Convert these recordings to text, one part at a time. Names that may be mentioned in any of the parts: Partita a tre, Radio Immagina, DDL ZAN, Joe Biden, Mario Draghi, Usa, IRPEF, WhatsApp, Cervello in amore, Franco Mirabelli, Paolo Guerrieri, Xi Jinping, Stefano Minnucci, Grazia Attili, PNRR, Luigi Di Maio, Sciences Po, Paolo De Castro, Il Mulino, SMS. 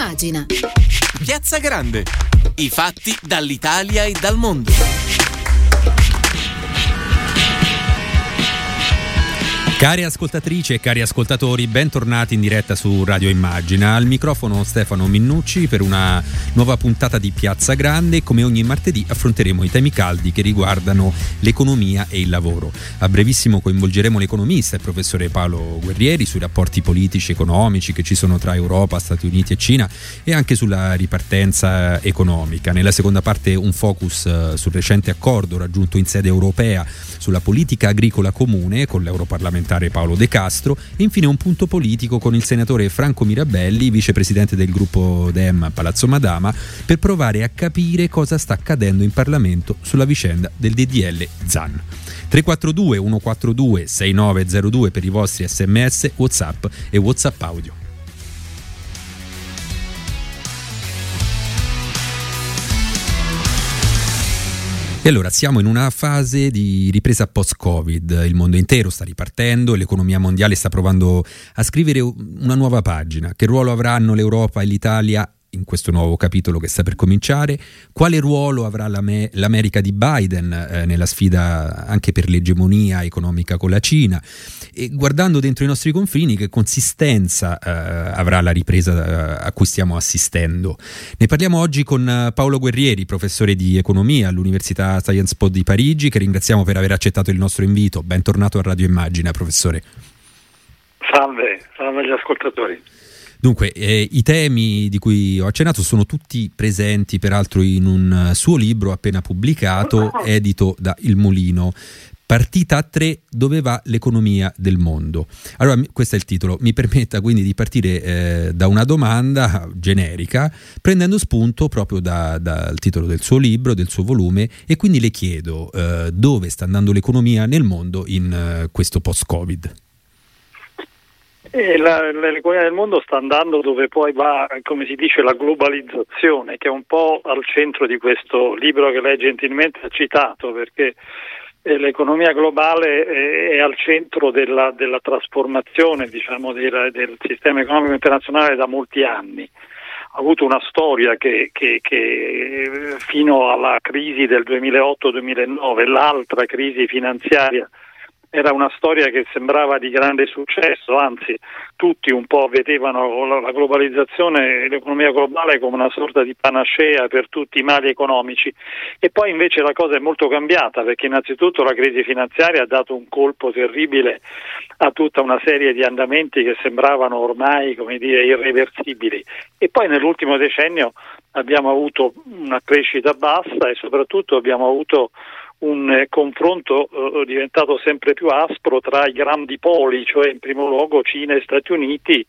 Immagina. Piazza Grande. I fatti dall'Italia e dal mondo. Cari ascoltatrici e cari ascoltatori, bentornati in diretta su Radio Immagina. Al microfono Stefano Minnucci per una nuova puntata di Piazza Grande. Come ogni martedì affronteremo i temi caldi che riguardano l'economia e il lavoro. A brevissimo coinvolgeremo l'economista e professore Paolo Guerrieri sui rapporti politici e economici che ci sono tra Europa, Stati Uniti e Cina e anche sulla ripartenza economica. Nella seconda parte un focus sul recente accordo raggiunto in sede europea sulla politica agricola comune con l'europarlamentare Paolo De Castro e infine un punto politico con il senatore Franco Mirabelli, vicepresidente del gruppo Dem a Palazzo Madama, per provare a capire cosa sta accadendo in Parlamento sulla vicenda del DDL ZAN. 342 142 6902 per i vostri SMS, WhatsApp e WhatsApp audio. E allora siamo in una fase di ripresa post-Covid, il mondo intero sta ripartendo e l'economia mondiale sta provando a scrivere una nuova pagina. Che ruolo avranno l'Europa e l'Italia in questo nuovo capitolo che sta per cominciare? Quale ruolo avrà l'America di Biden nella sfida anche per l'egemonia economica con la Cina? E guardando dentro i nostri confini, che consistenza avrà la ripresa a cui stiamo assistendo? Ne parliamo oggi con Paolo Guerrieri, professore di economia all'Università Sciences Po di Parigi, che ringraziamo per aver accettato il nostro invito. Bentornato a Radio Immagina, professore. Salve agli ascoltatori. Dunque, i temi di cui ho accennato sono tutti presenti peraltro in un suo libro appena pubblicato, edito da Il Mulino. Partita a tre, dove va l'economia del mondo? Allora, questo è il titolo. Mi permetta quindi di partire da una domanda generica, prendendo spunto proprio dal titolo del suo libro, del suo volume, e quindi le chiedo dove sta andando l'economia nel mondo in questo post-Covid? L'economia del mondo sta andando dove poi va, come si dice, la globalizzazione, che è un po' al centro di questo libro che lei gentilmente ha citato, perché l'economia globale è al centro della trasformazione, diciamo, del sistema economico internazionale da molti anni. Ha avuto una storia che fino alla crisi del 2008-2009, l'altra crisi finanziaria, era una storia che sembrava di grande successo, anzi tutti un po' vedevano la globalizzazione e l'economia globale come una sorta di panacea per tutti i mali economici, e poi invece la cosa è molto cambiata, perché innanzitutto la crisi finanziaria ha dato un colpo terribile a tutta una serie di andamenti che sembravano ormai, come dire, irreversibili, e poi nell'ultimo decennio abbiamo avuto una crescita bassa e soprattutto abbiamo avuto un confronto diventato sempre più aspro tra i grandi poli, cioè in primo luogo Cina e Stati Uniti,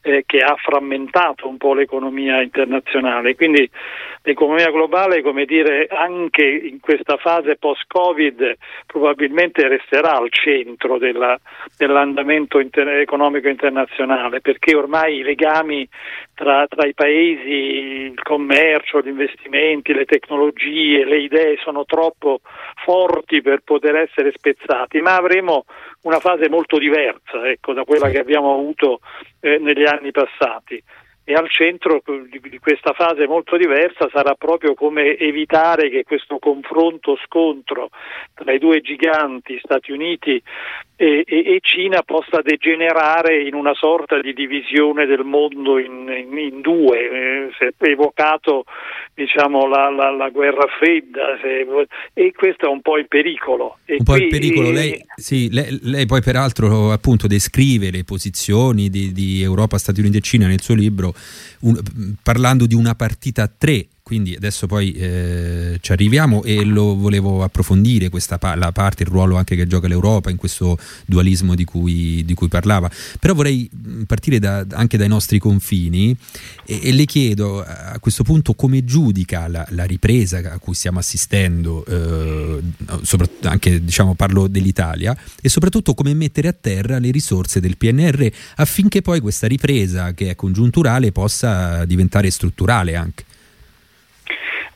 che ha frammentato un po' l'economia internazionale. Quindi l'economia globale, come dire, anche in questa fase post-Covid probabilmente resterà al centro dell'andamento economico internazionale, perché ormai i legami tra i paesi, il commercio, gli investimenti, le tecnologie, le idee sono troppo forti per poter essere spezzati, ma avremo una fase molto diversa, ecco, da quella che abbiamo avuto negli anni passati. E al centro di questa fase molto diversa sarà proprio come evitare che questo confronto-scontro tra i due giganti, Stati Uniti e Cina, possa degenerare in una sorta di divisione del mondo in due. Si è evocato, diciamo, la guerra fredda, e questo è un po' il pericolo. Lei poi peraltro appunto descrive le posizioni di Europa, Stati Uniti e Cina nel suo libro, parlando di una partita a tre. Quindi adesso poi ci arriviamo, e lo volevo approfondire, la parte, il ruolo anche che gioca l'Europa in questo dualismo di cui parlava. Però vorrei partire anche dai nostri confini e le chiedo a questo punto come giudica la ripresa a cui stiamo assistendo, soprattutto anche, diciamo, parlo dell'Italia, e soprattutto come mettere a terra le risorse del PNRR affinché poi questa ripresa, che è congiunturale, possa diventare strutturale anche.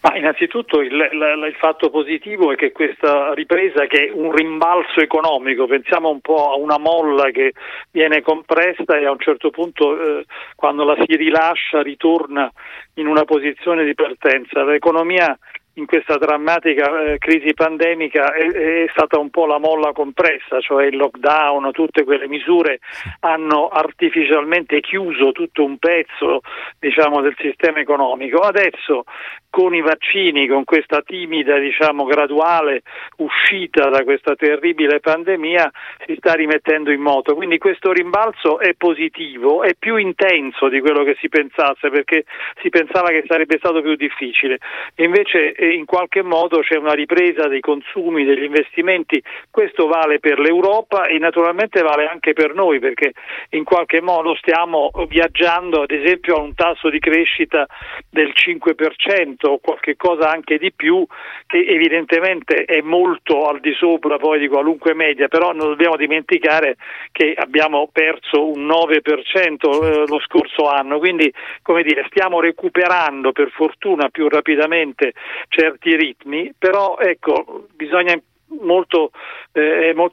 Ma innanzitutto il fatto positivo è che questa ripresa, che è un rimbalzo economico, pensiamo un po' a una molla che viene compressa e a un certo punto quando la si rilascia ritorna in una posizione di partenza. L'economia in questa drammatica crisi pandemica è stata un po' la molla compressa, cioè il lockdown, tutte quelle misure hanno artificialmente chiuso tutto un pezzo, diciamo, del sistema economico. Adesso con i vaccini, con questa timida, diciamo, graduale uscita da questa terribile pandemia, si sta rimettendo in moto. Quindi questo rimbalzo è positivo, è più intenso di quello che si pensasse, perché si pensava che sarebbe stato più difficile. Invece in qualche modo c'è una ripresa dei consumi, degli investimenti. Questo vale per l'Europa e naturalmente vale anche per noi, perché in qualche modo stiamo viaggiando, ad esempio, a un tasso di crescita del 5% o qualche cosa anche di più, che evidentemente è molto al di sopra poi di qualunque media, però non dobbiamo dimenticare che abbiamo perso un 9% lo scorso anno, quindi, come dire, stiamo recuperando per fortuna più rapidamente certi ritmi, però ecco, bisogna molto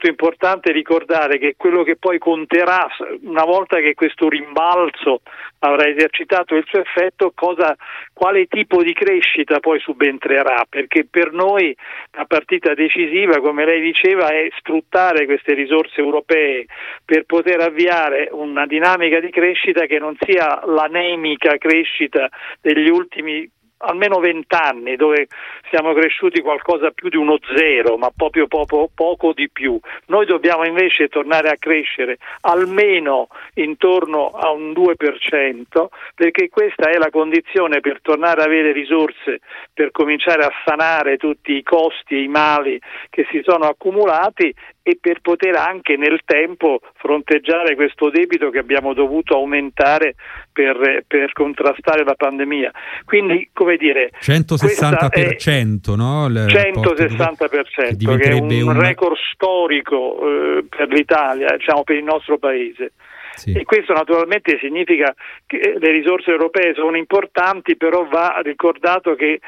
importante ricordare che quello che poi conterà, una volta che questo rimbalzo avrà esercitato il suo effetto, quale tipo di crescita poi subentrerà, perché per noi la partita decisiva, come lei diceva, è sfruttare queste risorse europee per poter avviare una dinamica di crescita che non sia l'anemica crescita degli ultimi almeno 20 anni, dove siamo cresciuti qualcosa più di uno zero, ma proprio poco di più. Noi dobbiamo invece tornare a crescere almeno intorno a un 2%, perché questa è la condizione per tornare a avere risorse, per cominciare a sanare tutti i costi e i mali che si sono accumulati e per poter anche nel tempo fronteggiare questo debito che abbiamo dovuto aumentare per contrastare la pandemia. Quindi, come dire, 160%, no? 160%, che è un record storico per l'Italia, diciamo, per il nostro paese. Sì. E questo naturalmente significa che le risorse europee sono importanti, però va ricordato che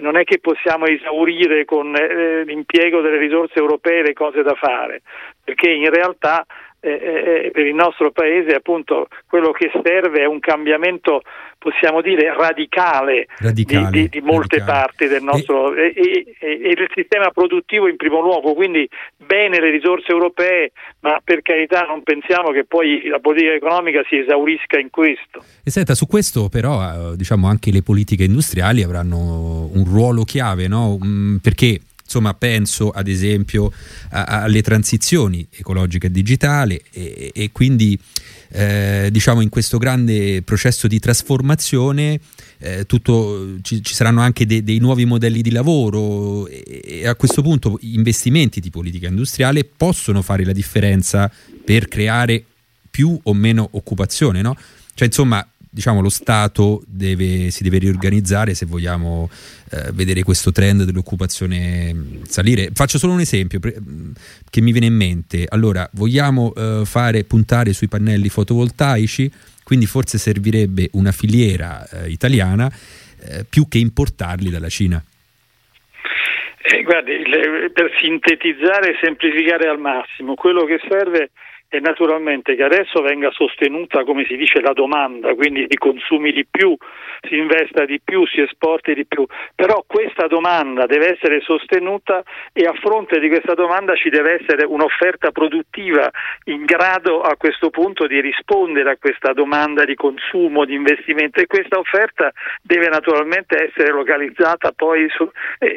non è che possiamo esaurire con l'impiego delle risorse europee le cose da fare, perché in realtà per il nostro paese, appunto, quello che serve è un cambiamento, possiamo dire, radicale di molte parti del nostro e del sistema produttivo in primo luogo. Quindi bene le risorse europee, ma per carità non pensiamo che poi la politica economica si esaurisca in questo. E senta, su questo però, diciamo, anche le politiche industriali avranno un ruolo chiave, no? Perché insomma, penso ad esempio alle transizioni ecologica e digitale e quindi diciamo in questo grande processo di trasformazione ci saranno anche dei nuovi modelli di lavoro e a questo punto investimenti di politica industriale possono fare la differenza per creare più o meno occupazione, no? Cioè, insomma, diciamo, lo Stato si deve riorganizzare se vogliamo vedere questo trend dell'occupazione salire. Faccio solo un esempio che mi viene in mente. Allora, vogliamo puntare sui pannelli fotovoltaici, quindi forse servirebbe una filiera italiana più che importarli dalla Cina. Guardi, per sintetizzare e semplificare al massimo, quello che serve e naturalmente che adesso venga sostenuta, come si dice, la domanda, quindi si consumi di più, si investa di più, si esporti di più, però questa domanda deve essere sostenuta e a fronte di questa domanda ci deve essere un'offerta produttiva in grado a questo punto di rispondere a questa domanda di consumo, di investimento, e questa offerta deve naturalmente essere localizzata poi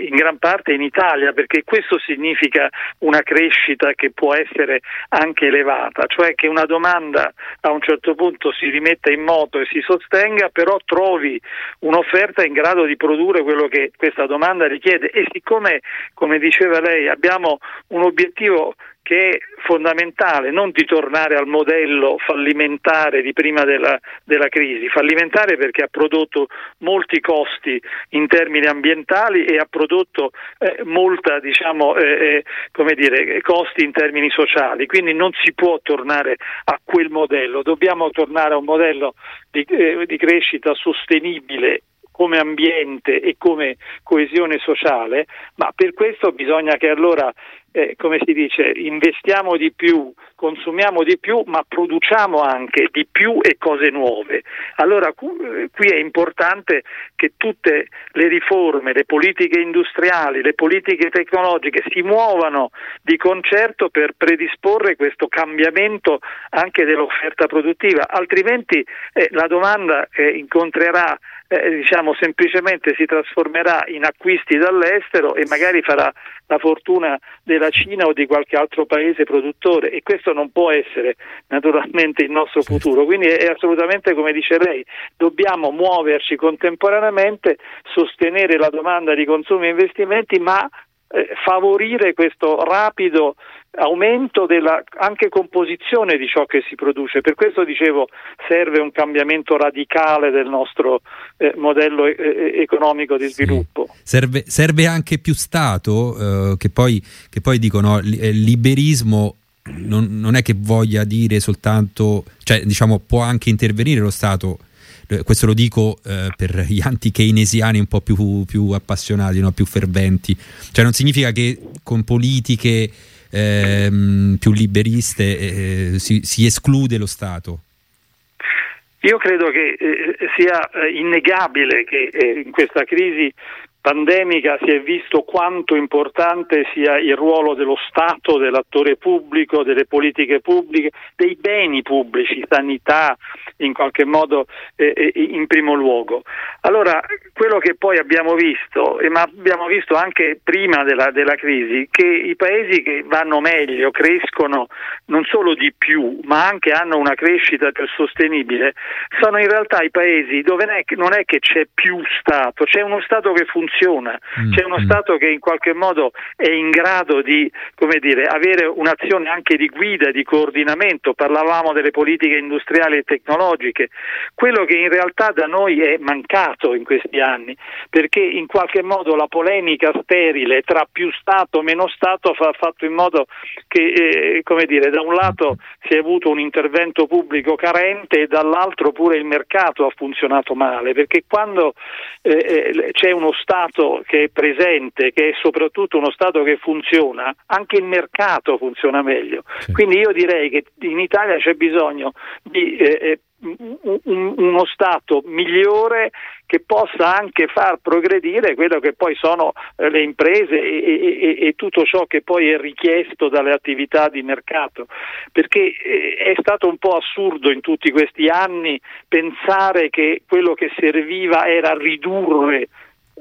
in gran parte in Italia, perché questo significa una crescita che può essere anche elevata, cioè che una domanda a un certo punto si rimetta in moto e si sostenga, però trovi un'offerta in grado di produrre quello che questa domanda richiede. E siccome, come diceva lei, abbiamo un obiettivo che è fondamentale, non di tornare al modello fallimentare di prima della crisi, fallimentare perché ha prodotto molti costi in termini ambientali e ha prodotto molta, diciamo, come dire, costi in termini sociali, quindi non si può tornare a quel modello, dobbiamo tornare a un modello di crescita sostenibile, come ambiente e come coesione sociale, ma per questo bisogna che allora, come si dice, investiamo di più, consumiamo di più, ma produciamo anche di più e cose nuove. Allora qui è importante che tutte le riforme, le politiche industriali, le politiche tecnologiche si muovano di concerto per predisporre questo cambiamento anche dell'offerta produttiva, altrimenti la domanda incontrerà, diciamo, semplicemente si trasformerà in acquisti dall'estero e magari farà la fortuna della Cina o di qualche altro paese produttore, e questo non può essere naturalmente il nostro futuro. Quindi è assolutamente, come dice lei, dobbiamo muoverci contemporaneamente, sostenere la domanda di consumo e investimenti, ma favorire questo rapido aumento della anche composizione di ciò che si produce. Per questo dicevo, serve un cambiamento radicale del nostro modello economico di sviluppo. Serve anche più Stato, che poi dicono liberismo. Non è che voglia dire soltanto, cioè, diciamo, può anche intervenire lo Stato. Questo lo dico per gli anti-keynesiani un po' più appassionati, no? Più ferventi. Cioè non significa che con politiche più liberiste si esclude lo Stato. Io credo che sia innegabile che in questa crisi pandemica si è visto quanto importante sia il ruolo dello Stato, dell'attore pubblico, delle politiche pubbliche, dei beni pubblici, sanità in qualche modo in primo luogo. Allora, quello che poi abbiamo visto, ma abbiamo visto anche prima della crisi, che i paesi che vanno meglio, crescono non solo di più, ma anche hanno una crescita più sostenibile, sono in realtà i paesi dove non è che c'è più Stato, c'è uno Stato che funziona. C'è uno Stato che in qualche modo è in grado di, come dire, avere un'azione anche di guida, di coordinamento. Parlavamo delle politiche industriali e tecnologiche, quello che in realtà da noi è mancato in questi anni, perché in qualche modo la polemica sterile tra più Stato, meno Stato ha fatto in modo che, come dire, da un lato si è avuto un intervento pubblico carente e dall'altro pure il mercato ha funzionato male, perché quando c'è uno Stato che è presente, che è soprattutto uno Stato che funziona, anche il mercato funziona meglio. Quindi io direi che in Italia c'è bisogno di uno Stato migliore che possa anche far progredire quello che poi sono le imprese e tutto ciò che poi è richiesto dalle attività di mercato, perché è stato un po' assurdo in tutti questi anni pensare che quello che serviva era ridurre,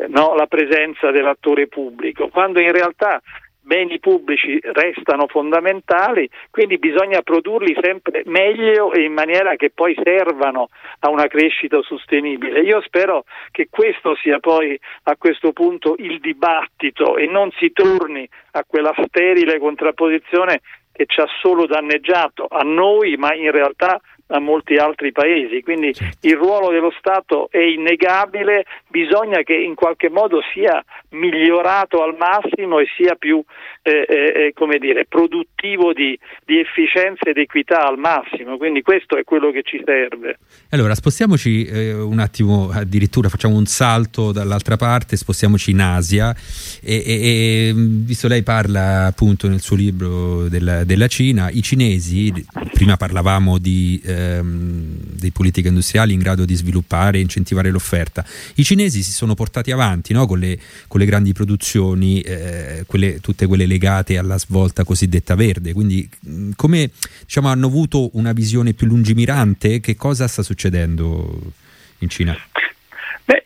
no, la presenza dell'attore pubblico, quando in realtà beni pubblici restano fondamentali, quindi bisogna produrli sempre meglio e in maniera che poi servano a una crescita sostenibile. Io spero che questo sia poi a questo punto il dibattito e non si torni a quella sterile contrapposizione che ci ha solo danneggiato a noi, ma in realtà a molti altri paesi. Quindi il ruolo dello Stato è innegabile, bisogna che in qualche modo sia migliorato al massimo e sia più come dire, produttivo di efficienza ed equità al massimo. Quindi questo è quello che ci serve. Allora spostiamoci un attimo, addirittura facciamo un salto dall'altra parte, spostiamoci in Asia e visto lei parla appunto nel suo libro della Cina, i cinesi, prima parlavamo di dei politiche industriali in grado di sviluppare e incentivare l'offerta. I cinesi si sono portati avanti, no? con le grandi produzioni, tutte quelle legate alla svolta cosiddetta verde. Quindi come, diciamo, hanno avuto una visione più lungimirante? Che cosa sta succedendo in Cina? Beh,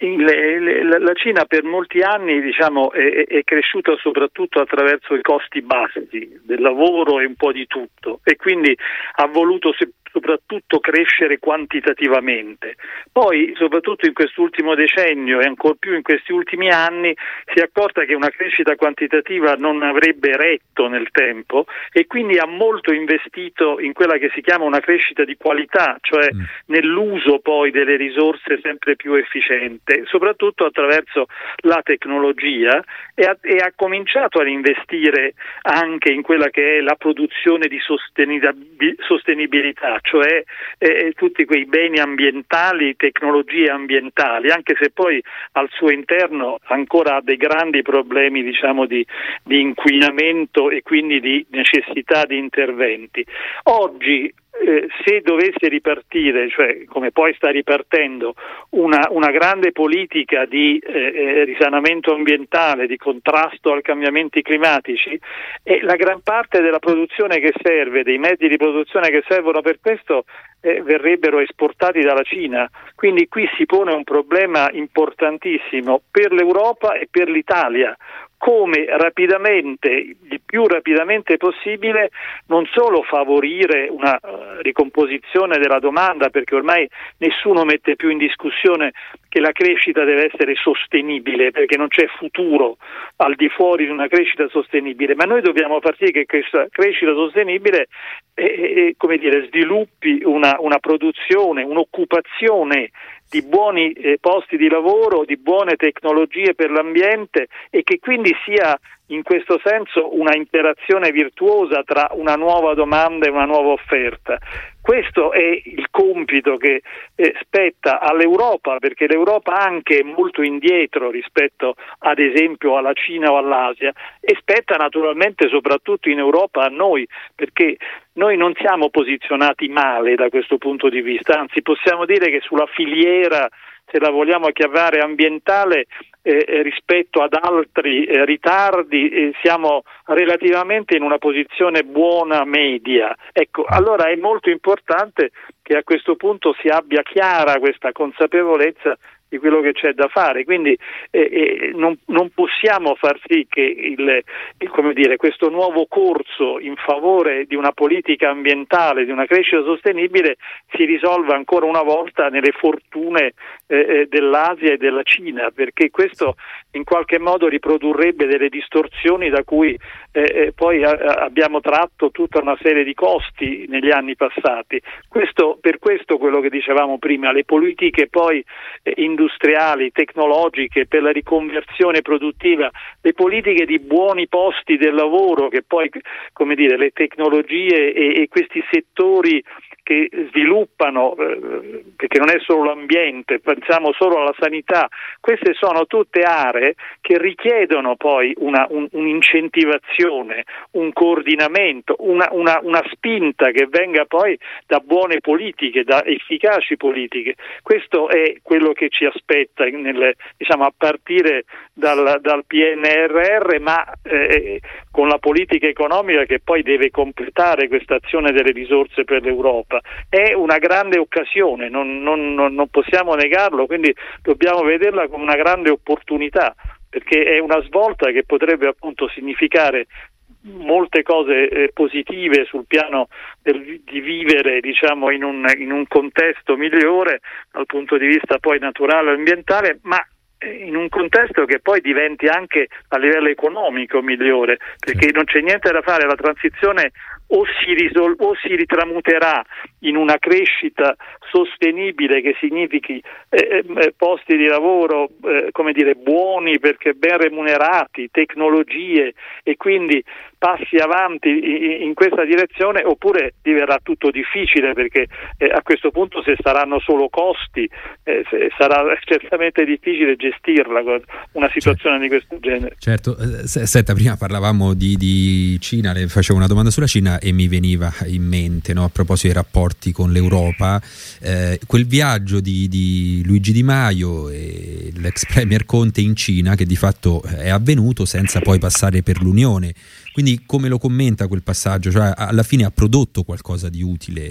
la Cina per molti anni, diciamo, è cresciuta soprattutto attraverso i costi bassi del lavoro e un po' di tutto, e quindi ha voluto soprattutto crescere quantitativamente. Poi, soprattutto in quest'ultimo decennio e ancor più in questi ultimi anni, si è accorta che una crescita quantitativa non avrebbe retto nel tempo e quindi ha molto investito in quella che si chiama una crescita di qualità, cioè nell'uso poi delle risorse sempre più efficiente, soprattutto attraverso la tecnologia, e ha cominciato ad investire anche in quella che è la produzione di sostenibilità, cioè tutti quei beni ambientali, tecnologie ambientali, anche se poi al suo interno ancora ha dei grandi problemi, diciamo, di inquinamento e quindi di necessità di interventi. Oggi se dovesse ripartire, cioè come poi sta ripartendo, una grande politica di risanamento ambientale, di contrasto ai cambiamenti climatici, e la gran parte della produzione che serve, dei mezzi di produzione che servono per questo verrebbero esportati dalla Cina, quindi qui si pone un problema importantissimo per l'Europa e per l'Italia. Come rapidamente, il più rapidamente possibile, non solo favorire una ricomposizione della domanda, perché ormai nessuno mette più in discussione che la crescita deve essere sostenibile, perché non c'è futuro al di fuori di una crescita sostenibile, ma noi dobbiamo far sì che questa crescita sostenibile sviluppi una produzione, un'occupazione di buoni posti di lavoro, di buone tecnologie per l'ambiente, e che quindi sia in questo senso una interazione virtuosa tra una nuova domanda e una nuova offerta. Questo è il compito che spetta all'Europa, perché l'Europa anche è molto indietro rispetto ad esempio alla Cina o all'Asia, e spetta naturalmente soprattutto in Europa a noi, perché noi non siamo posizionati male da questo punto di vista, anzi possiamo dire che sulla filiera, se la vogliamo chiamare ambientale, rispetto ad altri ritardi siamo relativamente in una posizione buona media. Ecco, allora è molto importante che a questo punto si abbia chiara questa consapevolezza di quello che c'è da fare, quindi non possiamo far sì che questo nuovo corso in favore di una politica ambientale, di una crescita sostenibile, si risolva ancora una volta nelle fortune dell'Asia e della Cina, perché questo in qualche modo riprodurrebbe delle distorsioni da cui poi abbiamo tratto tutta una serie di costi negli anni passati. Per questo quello che dicevamo prima, le politiche poi industriali, tecnologiche, per la riconversione produttiva, le politiche di buoni posti del lavoro, che poi le tecnologie e questi settori che sviluppano, perché non è solo l'ambiente, pensiamo solo alla sanità, queste sono tutte aree che richiedono poi un'incentivazione, un coordinamento, una spinta che venga poi da buone politiche, da efficaci politiche. Questo è quello che ci aspetta a partire dal PNRR, ma con la politica economica che poi deve completare questa azione delle risorse per l'Europa. È una grande occasione, non possiamo negarlo, quindi dobbiamo vederla come una grande opportunità, perché è una svolta che potrebbe appunto significare molte cose positive sul piano di vivere in un contesto migliore dal punto di vista poi naturale e ambientale, ma in un contesto che poi diventi anche a livello economico migliore, perché non c'è niente da fare, la transizione o si ritramuterà in una crescita sostenibile che significhi posti di lavoro buoni, perché ben remunerati, tecnologie, e quindi passi avanti in questa direzione, oppure diverrà tutto difficile, perché a questo punto, se saranno solo costi, sarà certamente difficile gestirla una situazione di questo genere. Certo, senta, prima parlavamo di Cina, le facevo una domanda sulla Cina e mi veniva in mente, a proposito dei rapporti con l'Europa, quel viaggio di Luigi Di Maio e l'ex premier Conte in Cina, che di fatto è avvenuto senza poi passare per l'Unione. Quindi come lo commenta quel passaggio? Cioè, alla fine ha prodotto qualcosa di utile?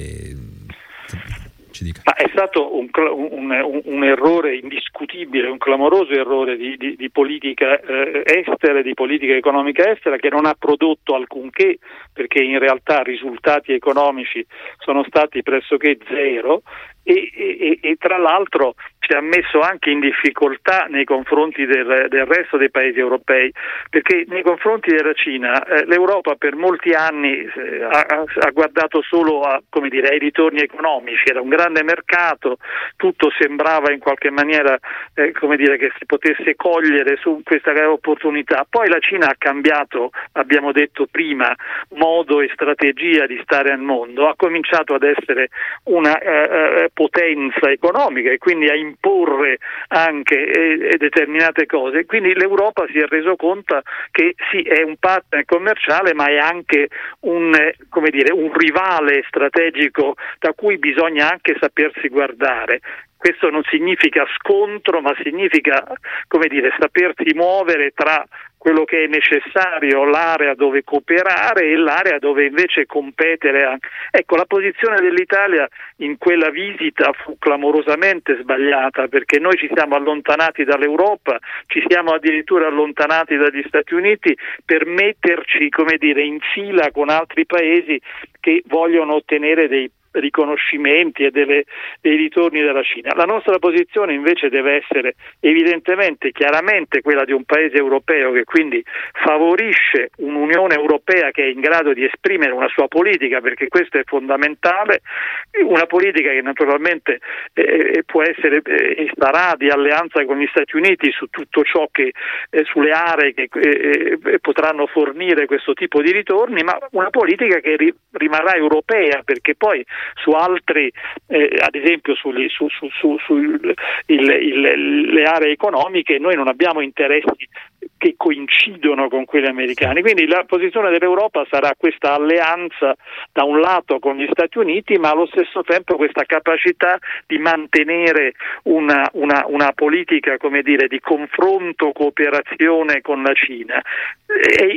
Ci dica. Ma è stato un errore indiscutibile, un clamoroso errore di politica estera, di politica economica estera, che non ha prodotto alcunché, perché in realtà risultati economici sono stati pressoché zero, e tra l'altro ci ha messo anche in difficoltà nei confronti del resto dei paesi europei, perché nei confronti della Cina l'Europa per molti anni ha guardato solo a, come dire, ai ritorni economici. Era un grande mercato, tutto sembrava in qualche maniera che si potesse cogliere su questa opportunità. Poi la Cina ha cambiato, abbiamo detto prima, modo e strategia di stare al mondo, ha cominciato ad essere una potenza economica e quindi a imporre anche determinate cose. Quindi l'Europa si è reso conto che sì, è un partner commerciale, ma è anche un rivale strategico da cui bisogna anche sapersi guardare. Questo non significa scontro, ma significa, sapersi muovere tra quello che è necessario, l'area dove cooperare e l'area dove invece competere anche. Ecco, la posizione dell'Italia in quella visita fu clamorosamente sbagliata, perché noi ci siamo allontanati dall'Europa, ci siamo addirittura allontanati dagli Stati Uniti per metterci, in fila con altri paesi che vogliono ottenere dei riconoscimenti e dei ritorni dalla Cina. La nostra posizione invece deve essere evidentemente, chiaramente quella di un paese europeo che quindi favorisce un'Unione Europea che è in grado di esprimere una sua politica, perché questo è fondamentale, una politica che naturalmente può essere e sarà di alleanza con gli Stati Uniti su tutto ciò che sulle aree che potranno fornire questo tipo di ritorni, ma una politica che rimarrà europea, perché poi su altri, ad esempio le aree economiche, noi non abbiamo interessi che coincidono con quelli americani. Quindi la posizione dell'Europa sarà questa alleanza da un lato con gli Stati Uniti, ma allo stesso tempo questa capacità di mantenere una politica, di confronto, cooperazione con la Cina.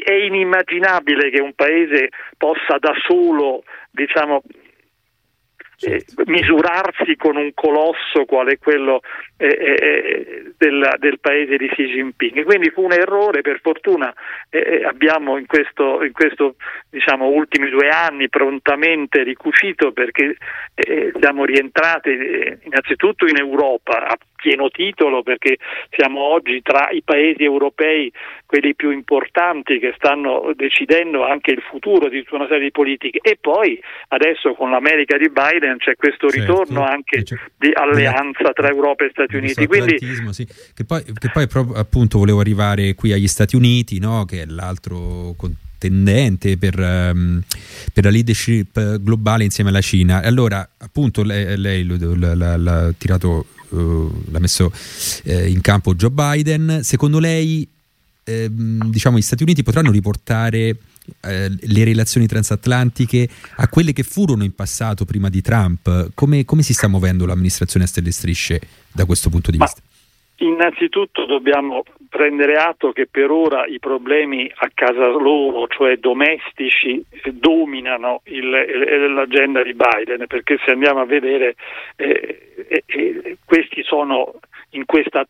È inimmaginabile che un paese possa da solo, misurarsi con un colosso quale è quello del paese di Xi Jinping. Quindi fu un errore. Per fortuna abbiamo in questo ultimi 2 anni prontamente ricucito, perché siamo rientrati innanzitutto in Europa a pieno titolo, perché siamo oggi tra i paesi europei quelli più importanti che stanno decidendo anche il futuro di tutta una serie di politiche, e poi adesso con l'America di Biden c'è questo ritorno anche di alleanza tra Europa e Stati Uniti. Quindi sì. Che poi appunto volevo arrivare qui agli Stati Uniti, no? Che è l'altro tendente per la leadership globale insieme alla Cina. Allora, appunto, lei l'ha tirato, l'ha messo in campo Joe Biden. Secondo lei gli Stati Uniti potranno riportare le relazioni transatlantiche a quelle che furono in passato prima di Trump? Come si sta muovendo l'amministrazione a stelle e strisce da questo punto di vista? Innanzitutto dobbiamo prendere atto che per ora i problemi a casa loro, cioè domestici, dominano l'agenda di Biden, perché se andiamo a vedere questi sono in questa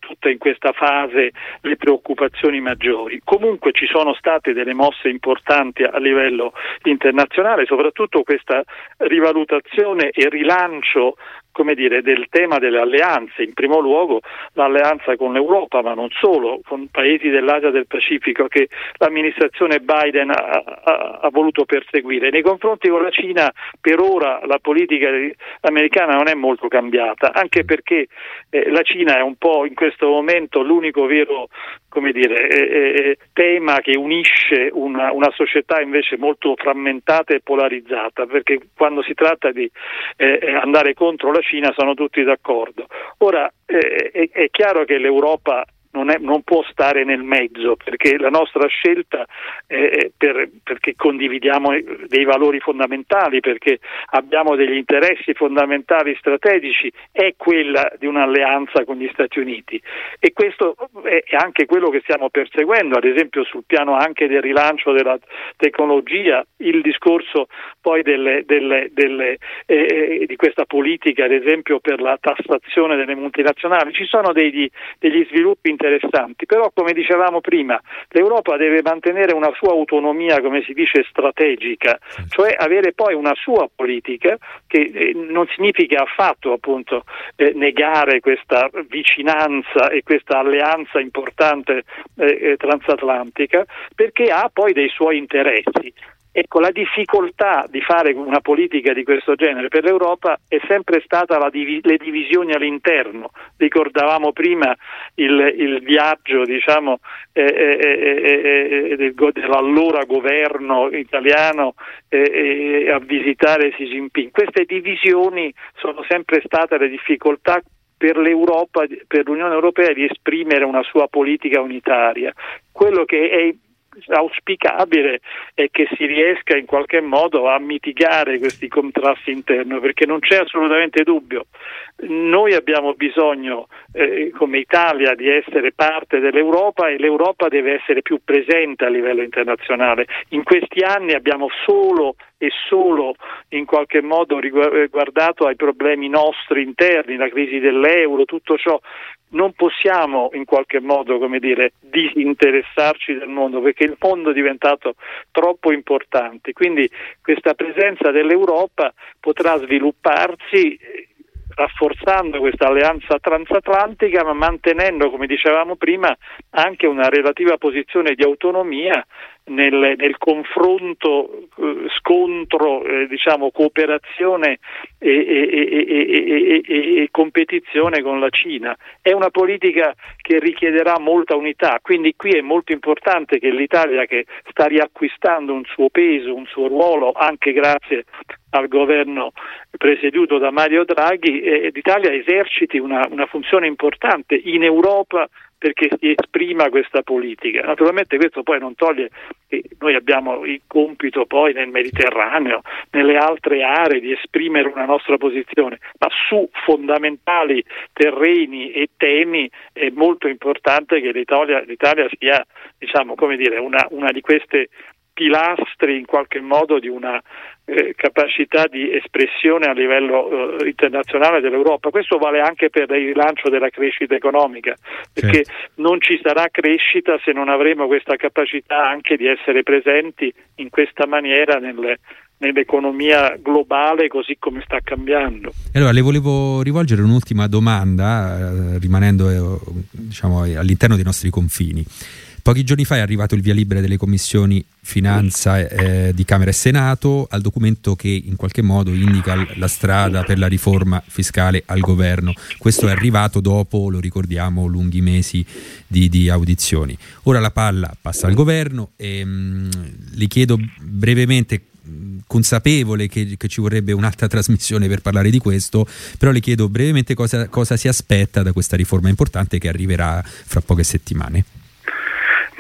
fase le preoccupazioni maggiori. Comunque ci sono state delle mosse importanti a livello internazionale, soprattutto questa rivalutazione e rilancio del tema delle alleanze, in primo luogo l'alleanza con l'Europa, ma non solo, con paesi dell'Asia del Pacifico, che l'amministrazione Biden ha voluto perseguire. Nei confronti con la Cina per ora la politica americana non è molto cambiata, anche perché la Cina è un po' in questo momento l'unico vero tema che unisce una società invece molto frammentata e polarizzata, perché quando si tratta di andare contro la Cina sono tutti d'accordo. Ora è chiaro che l'Europa non può stare nel mezzo, perché la nostra scelta perché condividiamo dei valori fondamentali, perché abbiamo degli interessi fondamentali strategici, è quella di un'alleanza con gli Stati Uniti, e questo è anche quello che stiamo perseguendo, ad esempio sul piano anche del rilancio della tecnologia, il discorso poi di questa politica ad esempio per la tassazione delle multinazionali. Ci sono degli sviluppi interessanti, però come dicevamo prima l'Europa deve mantenere una sua autonomia, come si dice, strategica, cioè avere poi una sua politica che non significa affatto appunto negare questa vicinanza e questa alleanza importante transatlantica, perché ha poi dei suoi interessi. Ecco, la difficoltà di fare una politica di questo genere per l'Europa è sempre stata le divisioni all'interno. Ricordavamo prima il viaggio, diciamo, dell'allora governo italiano a visitare Xi Jinping. Queste divisioni sono sempre state le difficoltà per l'Europa, per l'Unione Europea, di esprimere una sua politica unitaria. Quello che è auspicabile è che si riesca in qualche modo a mitigare questi contrasti interni, perché non c'è assolutamente dubbio. Noi abbiamo bisogno come Italia di essere parte dell'Europa, e l'Europa deve essere più presente a livello internazionale. In questi anni abbiamo solo in qualche modo guardato ai problemi nostri interni, la crisi dell'euro, tutto ciò. Non possiamo in qualche modo, come dire, disinteressarci del mondo, perché il mondo è diventato troppo importante. Quindi questa presenza dell'Europa potrà svilupparsi rafforzando questa alleanza transatlantica, ma mantenendo, come dicevamo prima, anche una relativa posizione di autonomia nel confronto, scontro, diciamo, cooperazione e competizione con la Cina. È una politica che richiederà molta unità, quindi qui è molto importante che l'Italia, che sta riacquistando un suo peso, un suo ruolo, anche grazie al governo presieduto da Mario Draghi, l'Italia eserciti una funzione importante in Europa, perché si esprima questa politica. Naturalmente questo poi non toglie che noi abbiamo il compito poi nel Mediterraneo, nelle altre aree, di esprimere una nostra posizione, ma su fondamentali terreni e temi è molto importante che l'Italia sia, diciamo, come dire, una di queste pilastri in qualche modo di una capacità di espressione a livello internazionale dell'Europa. Questo vale anche per il rilancio della crescita economica, perché non ci sarà crescita se non avremo questa capacità anche di essere presenti in questa maniera nell'economia globale, così come sta cambiando. Allora, le volevo rivolgere un'ultima domanda, rimanendo diciamo all'interno dei nostri confini. Pochi giorni fa è arrivato il via libera delle commissioni Finanza di Camera e Senato al documento che in qualche modo indica la strada per la riforma fiscale al governo. Questo è arrivato dopo, lo ricordiamo, lunghi mesi di audizioni. Ora la palla passa al governo e le chiedo brevemente, consapevole che ci vorrebbe un'altra trasmissione per parlare di questo, però le chiedo brevemente cosa si aspetta da questa riforma importante che arriverà fra poche settimane.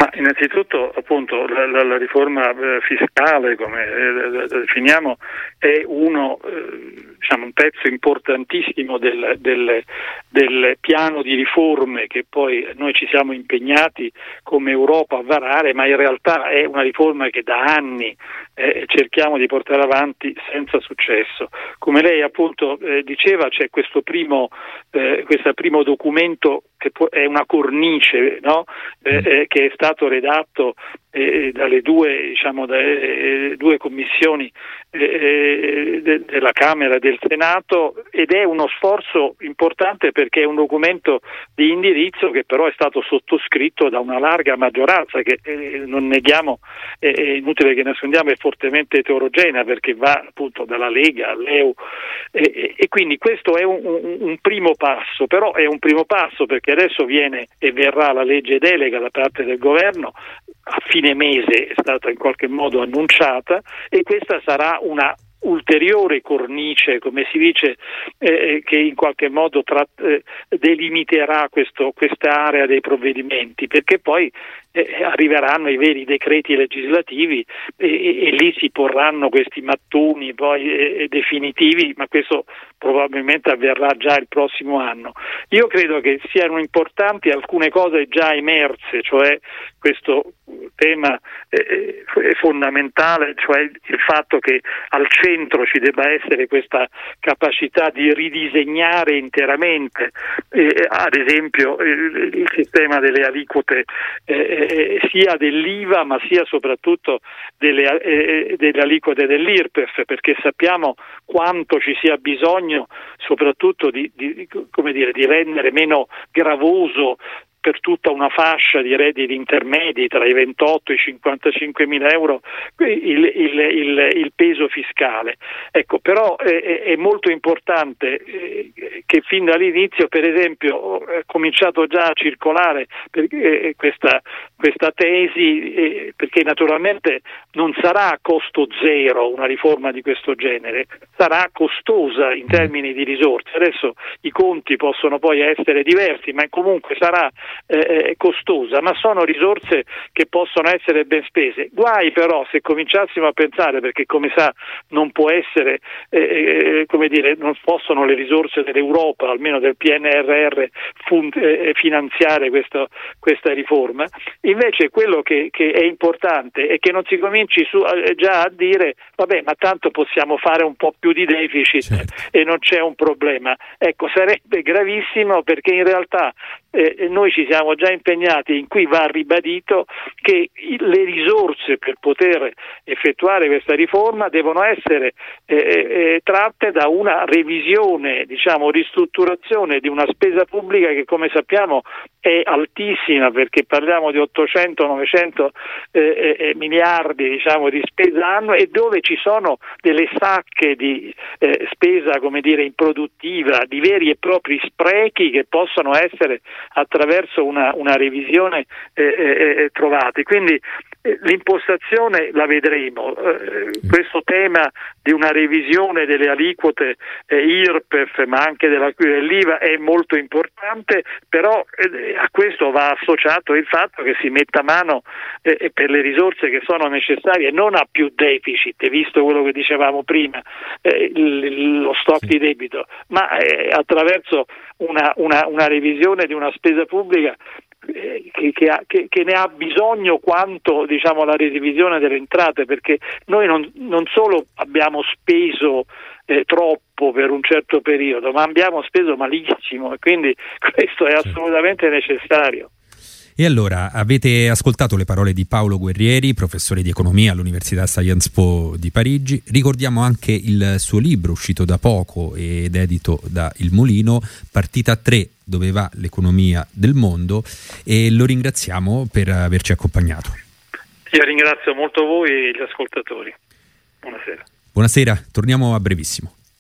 Ma innanzitutto, appunto, la riforma fiscale, come la definiamo, è un pezzo importantissimo del piano di riforme che poi noi ci siamo impegnati come Europa a varare, ma in realtà è una riforma che da anni cerchiamo di portare avanti senza successo. Come lei appunto diceva, c'è questo primo documento che è una cornice, no? Che è stato redatto dalle due commissioni della Camera e del Senato, ed è uno sforzo importante perché è un documento di indirizzo che però è stato sottoscritto da una larga maggioranza che non neghiamo, è inutile che nascondiamo, è fortemente eterogenea, perché va appunto dalla Lega all'EU e quindi questo è un primo passo, però è un primo passo perché adesso viene e verrà la legge delega da parte del governo. A fine mese è stata in qualche modo annunciata e questa sarà una ulteriore cornice, come si dice, che in qualche modo delimiterà quest'area dei provvedimenti, perché poi arriveranno i veri decreti legislativi e lì si porranno questi mattoni poi definitivi, ma questo probabilmente avverrà già il prossimo anno. Io credo che siano importanti alcune cose già emerse, cioè questo tema fondamentale, cioè il fatto che al centro centro ci debba essere questa capacità di ridisegnare interamente, ad esempio, il sistema delle aliquote, sia dell'IVA ma sia soprattutto delle aliquote dell'IRPEF, perché sappiamo quanto ci sia bisogno soprattutto di rendere meno gravoso per tutta una fascia di redditi intermedi tra i 28 e i 55 mila euro il peso fiscale. Ecco, però è molto importante che fin dall'inizio, per esempio, è cominciato già a circolare questa tesi, perché naturalmente non sarà a costo zero una riforma di questo genere, sarà costosa in termini di risorse. Adesso i conti possono poi essere diversi, ma comunque sarà costosa, ma sono risorse che possono essere ben spese. Guai però se cominciassimo a pensare, perché come sa non può essere, non possono le risorse dell'Europa, almeno del PNRR, finanziare questa riforma. Invece quello che è importante è che non si cominci già a dire vabbè, ma tanto possiamo fare un po' più di deficit, certo, e non c'è un problema. Ecco, sarebbe gravissimo, perché in realtà noi ci siamo già impegnati, in cui va ribadito che le risorse per poter effettuare questa riforma devono essere tratte da una revisione, ristrutturazione di una spesa pubblica che, come sappiamo, è altissima, perché parliamo di 800-900 miliardi di spesa annua, e dove ci sono delle sacche di spesa improduttiva, di veri e propri sprechi che possono essere attraverso una revisione trovate. Quindi l'impostazione la vedremo, questo tema di una revisione delle aliquote IRPEF ma anche dell'IVA è molto importante, però a questo va associato il fatto che si metta mano per le risorse che sono necessarie, non a più deficit, visto quello che dicevamo prima, lo stock di debito, ma attraverso una revisione di una spesa pubblica che ne ha bisogno quanto la revisione delle entrate, perché noi non solo abbiamo speso troppo per un certo periodo, ma abbiamo speso malissimo, e quindi questo è assolutamente necessario. E allora, avete ascoltato le parole di Paolo Guerrieri, professore di economia all'Università Sciences Po di Parigi. Ricordiamo anche il suo libro, uscito da poco ed edito da Il Mulino, Partita a tre, dove va l'economia del mondo, e lo ringraziamo per averci accompagnato. Io ringrazio molto voi e gli ascoltatori. Buonasera. Buonasera, torniamo a brevissimo.